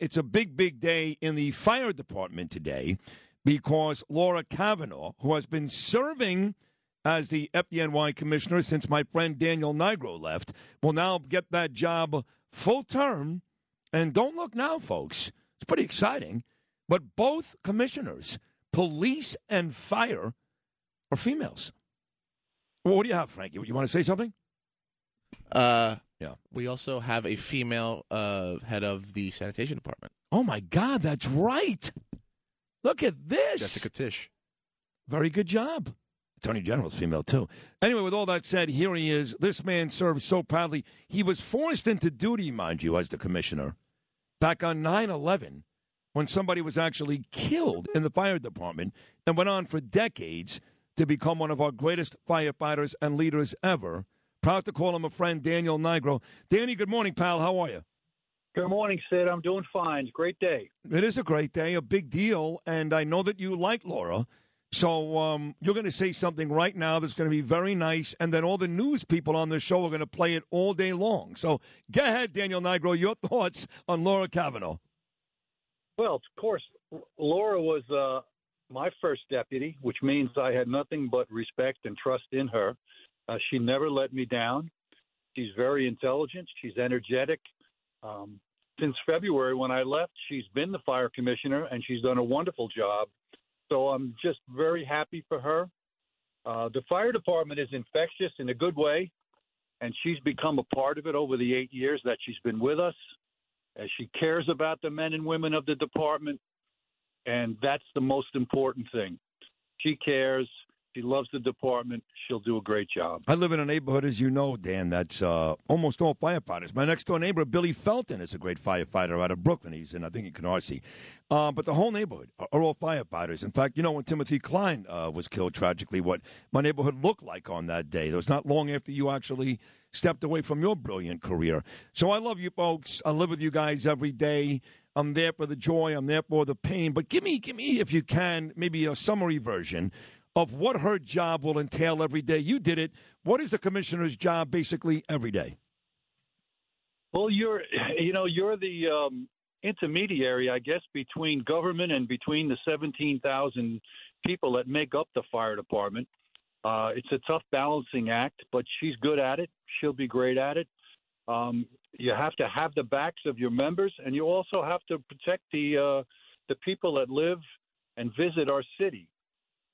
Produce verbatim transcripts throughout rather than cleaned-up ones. It's a big, big day in the fire department today because Laura Kavanaugh, who has been serving as the F D N Y commissioner since my friend Daniel Nigro left, will now get that job full term. And don't look now, folks. It's pretty exciting. But both commissioners, police and fire, are females. Well, what do you have, Frank? You, you want to say something? Uh, yeah. We also have a female uh, head of the sanitation department. Oh, my God, that's right. Look at this. Jessica Tisch. Very good job. Attorney General's female, too. Anyway, with all that said, here he is. This man served so proudly. He was forced into duty, mind you, as the commissioner, back on nine eleven. When somebody was actually killed in the fire department and went on for decades to become one of our greatest firefighters and leaders ever. Proud to call him a friend, Daniel Nigro. Danny, good morning, pal. How are you? Good morning, Sid. I'm doing fine. Great day. It is a great day, a big deal, and I know that you like Laura. So um, you're going to say something right now that's going to be very nice, and then all the news people on the show are going to play it all day long. So go ahead, Daniel Nigro, your thoughts on Laura Kavanaugh. Well, of course, Laura was uh, my first deputy, which means I had nothing but respect and trust in her. Uh, she never let me down. She's very intelligent. She's energetic. Um, since February when I left, she's been the fire commissioner, and she's done a wonderful job. So I'm just very happy for her. Uh, the fire department is infectious in a good way, and she's become a part of it over the eight years that she's been with us. As she cares about the men and women of the department, and that's the most important thing. She cares. She loves the department. She'll do a great job. I live in a neighborhood, as you know, Dan, that's uh, almost all firefighters. My next-door neighbor, Billy Felton, is a great firefighter out of Brooklyn. He's in, I think, in Canarsie. Uh, but the whole neighborhood are, are all firefighters. In fact, you know, when Timothy Klein uh, was killed tragically, what my neighborhood looked like on that day. It was not long after you actually stepped away from your brilliant career. So I love you folks. I live with you guys every day. I'm there for the joy. I'm there for the pain. But give me, give me, if you can, maybe a summary version of what her job will entail every day. You did it. What is the commissioner's job basically every day? Well, you're, you know, you're the um, intermediary, I guess, between government and between the seventeen thousand people that make up the fire department. Uh, it's a tough balancing act, but she's good at it. She'll be great at it. Um, you have to have the backs of your members, and you also have to protect the uh, the people that live and visit our city.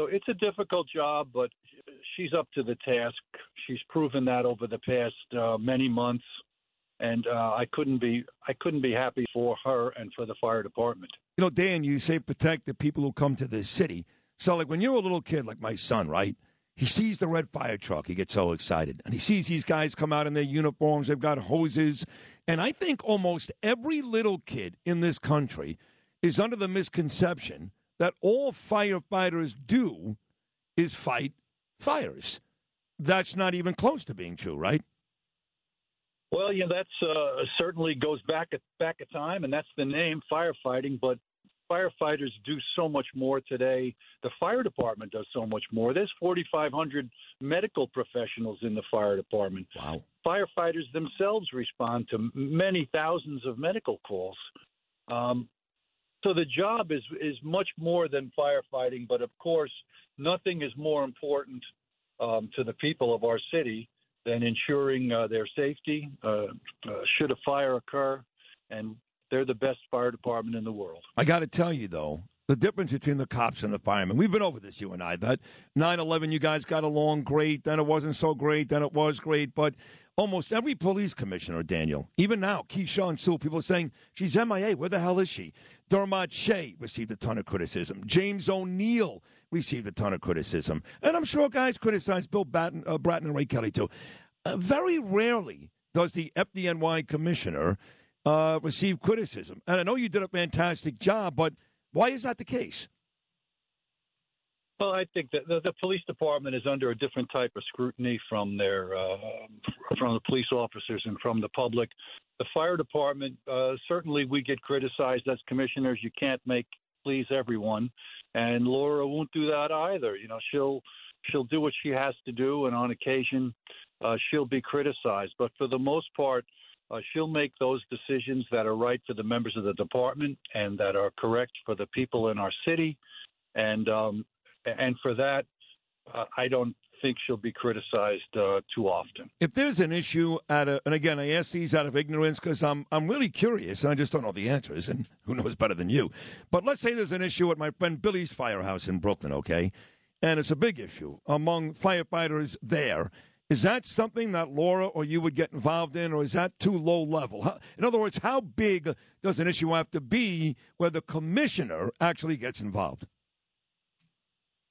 So it's a difficult job, but she's up to the task. She's proven that over the past uh, many months, and uh, I couldn't be I couldn't be happy for her and for the fire department. You know, Dan, you say protect the people who come to this city. So, like, when you're a little kid, like my son, right? He sees the red fire truck. He gets so excited. And he sees these guys come out in their uniforms. They've got hoses. And I think almost every little kid in this country is under the misconception that all firefighters do is fight fires. That's not even close to being true, right? Well, yeah, that's uh, certainly goes back a, back a time, and that's the name, firefighting. But firefighters do so much more today. The fire department does so much more. There's forty-five hundred medical professionals in the fire department. Wow. Firefighters themselves respond to many thousands of medical calls. Um, So the job is, is much more than firefighting, but of course, nothing is more important um, to the people of our city than ensuring uh, their safety uh, uh, should a fire occur, and they're the best fire department in the world. I got to tell you, though, the difference between the cops and the firemen, we've been over this, you and I, that nine eleven, you guys got along great, then it wasn't so great, then it was great, but almost every police commissioner, Daniel, even now, Keyshawn Sewell, people are saying, she's M I A, where the hell is she? Dermot Shea received a ton of criticism. James O'Neill received a ton of criticism. And I'm sure guys criticized Bill Bratton, uh, Bratton and Ray Kelly, too. Uh, very rarely does the F D N Y commissioner uh, receive criticism. And I know you did a fantastic job, but why is that the case? Well, I think that the, the police department is under a different type of scrutiny from their uh, from the police officers and from the public. The fire department, uh, certainly we get criticized as commissioners. You can't make please everyone, and Laura won't do that either. You know, she'll she'll do what she has to do, and on occasion uh, she'll be criticized. But for the most part, uh, she'll make those decisions that are right for the members of the department and that are correct for the people in our city, and um, and for that, uh, I don't think she'll be criticized uh, too often. If there's an issue, at a, and again, I ask these out of ignorance because I'm I'm really curious, and I just don't know the answers, and who knows better than you. But let's say there's an issue at my friend Billy's firehouse in Brooklyn, okay? And it's a big issue among firefighters there. Is that something that Laura or you would get involved in, or is that too low level? How, in other words, how big does an issue have to be where the commissioner actually gets involved?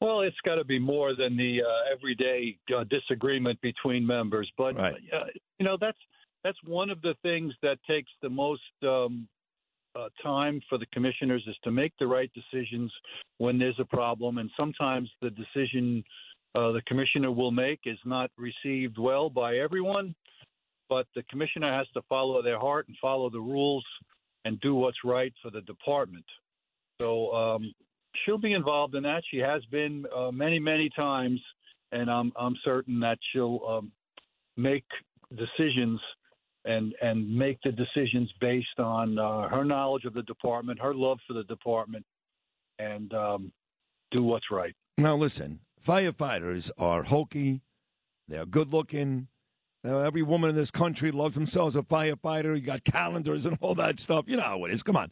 Well, it's got to be more than the uh, everyday uh, disagreement between members. But, right. uh, you know, that's that's one of the things that takes the most um, uh, time for the commissioners is to make the right decisions when there's a problem. And sometimes the decision uh, the commissioner will make is not received well by everyone. But the commissioner has to follow their heart and follow the rules and do what's right for the department. So, um she'll be involved in that. She has been uh, many, many times, and I'm I'm certain that she'll um, make decisions and and make the decisions based on uh, her knowledge of the department, her love for the department, and um, do what's right. Now, listen, firefighters are hokey. They're good-looking. Now, every woman in this country loves themselves a firefighter. You got calendars and all that stuff. You know how it is. Come on.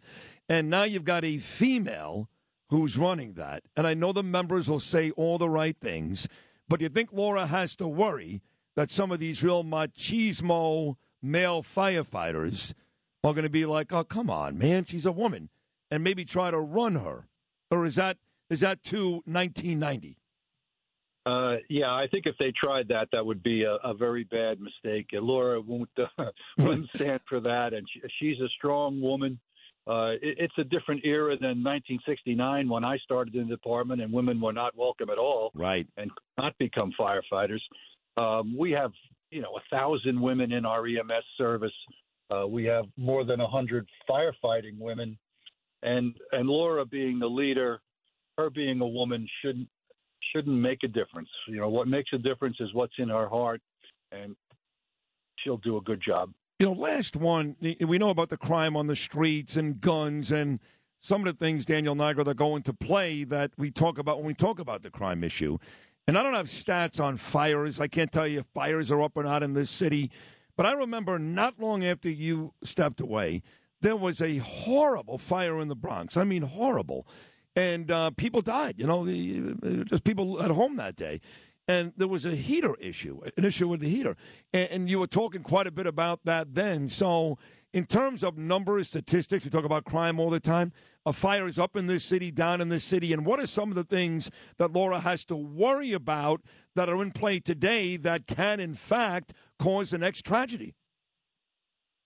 And now you've got a female who's running that, and I know the members will say all the right things, but you think Laura has to worry that some of these real machismo male firefighters are going to be like, oh, come on, man, she's a woman, and maybe try to run her? Or is that is that too nineteen ninety? Uh, yeah, I think if they tried that, that would be a, a very bad mistake. And Laura won't, uh, wouldn't stand for that, and she, she's a strong woman. Uh, it, it's a different era than nineteen sixty-nine when I started in the department and women were not welcome at all, right, and could not become firefighters. Um, we have, you know, a thousand women in our E M S service. Uh, we have more than one hundred firefighting women. And and Laura being the leader, her being a woman shouldn't shouldn't make a difference. You know, what makes a difference is what's in her heart, and she'll do a good job. You know, last one, we know about the crime on the streets and guns and some of the things, Daniel Nigro, that go into play that we talk about when we talk about the crime issue. And I don't have stats on fires. I can't tell you if fires are up or not in this city. But I remember not long after you stepped away, there was a horrible fire in the Bronx. I mean, horrible. And uh, people died, you know, just people at home that day. And there was a heater issue, an issue with the heater. And, and you were talking quite a bit about that then. So in terms of numbers, statistics, we talk about crime all the time. A fire is up in this city, down in this city. And what are some of the things that Laura has to worry about that are in play today that can, in fact, cause the next tragedy?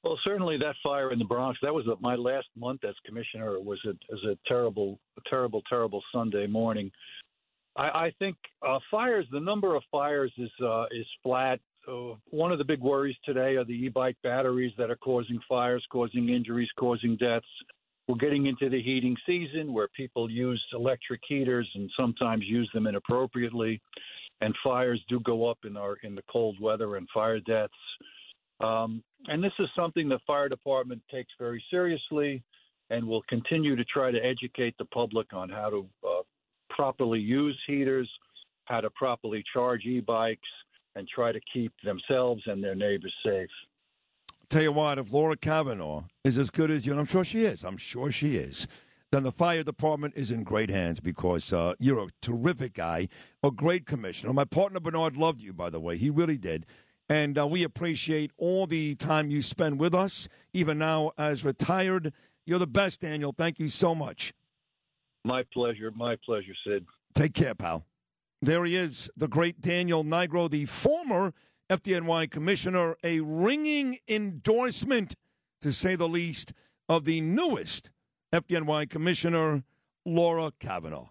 Well, certainly that fire in the Bronx, that was my last month as commissioner. It was a, it was a terrible, terrible, terrible Sunday morning. I think uh, fires, the number of fires is uh, is flat. Uh, one of the big worries today are the e-bike batteries that are causing fires, causing injuries, causing deaths. We're getting into the heating season where people use electric heaters and sometimes use them inappropriately, and fires do go up in our in the cold weather and fire deaths. Um, and this is something the fire department takes very seriously, and will continue to try to educate the public on how to uh, properly use heaters, how to properly charge e-bikes, and try to keep themselves and their neighbors safe. I'll tell you what, if Laura Kavanaugh is as good as you, and I'm sure she is, I'm sure she is, then the fire department is in great hands because uh, you're a terrific guy, a great commissioner. My partner Bernard loved you, by the way. He really did. And uh, we appreciate all the time you spend with us, even now as retired. You're the best, Daniel. Thank you so much. My pleasure. My pleasure, Sid. Take care, pal. There he is, the great Daniel Nigro, the former F D N Y commissioner, a ringing endorsement to say the least, of the newest F D N Y commissioner, Laura Kavanaugh.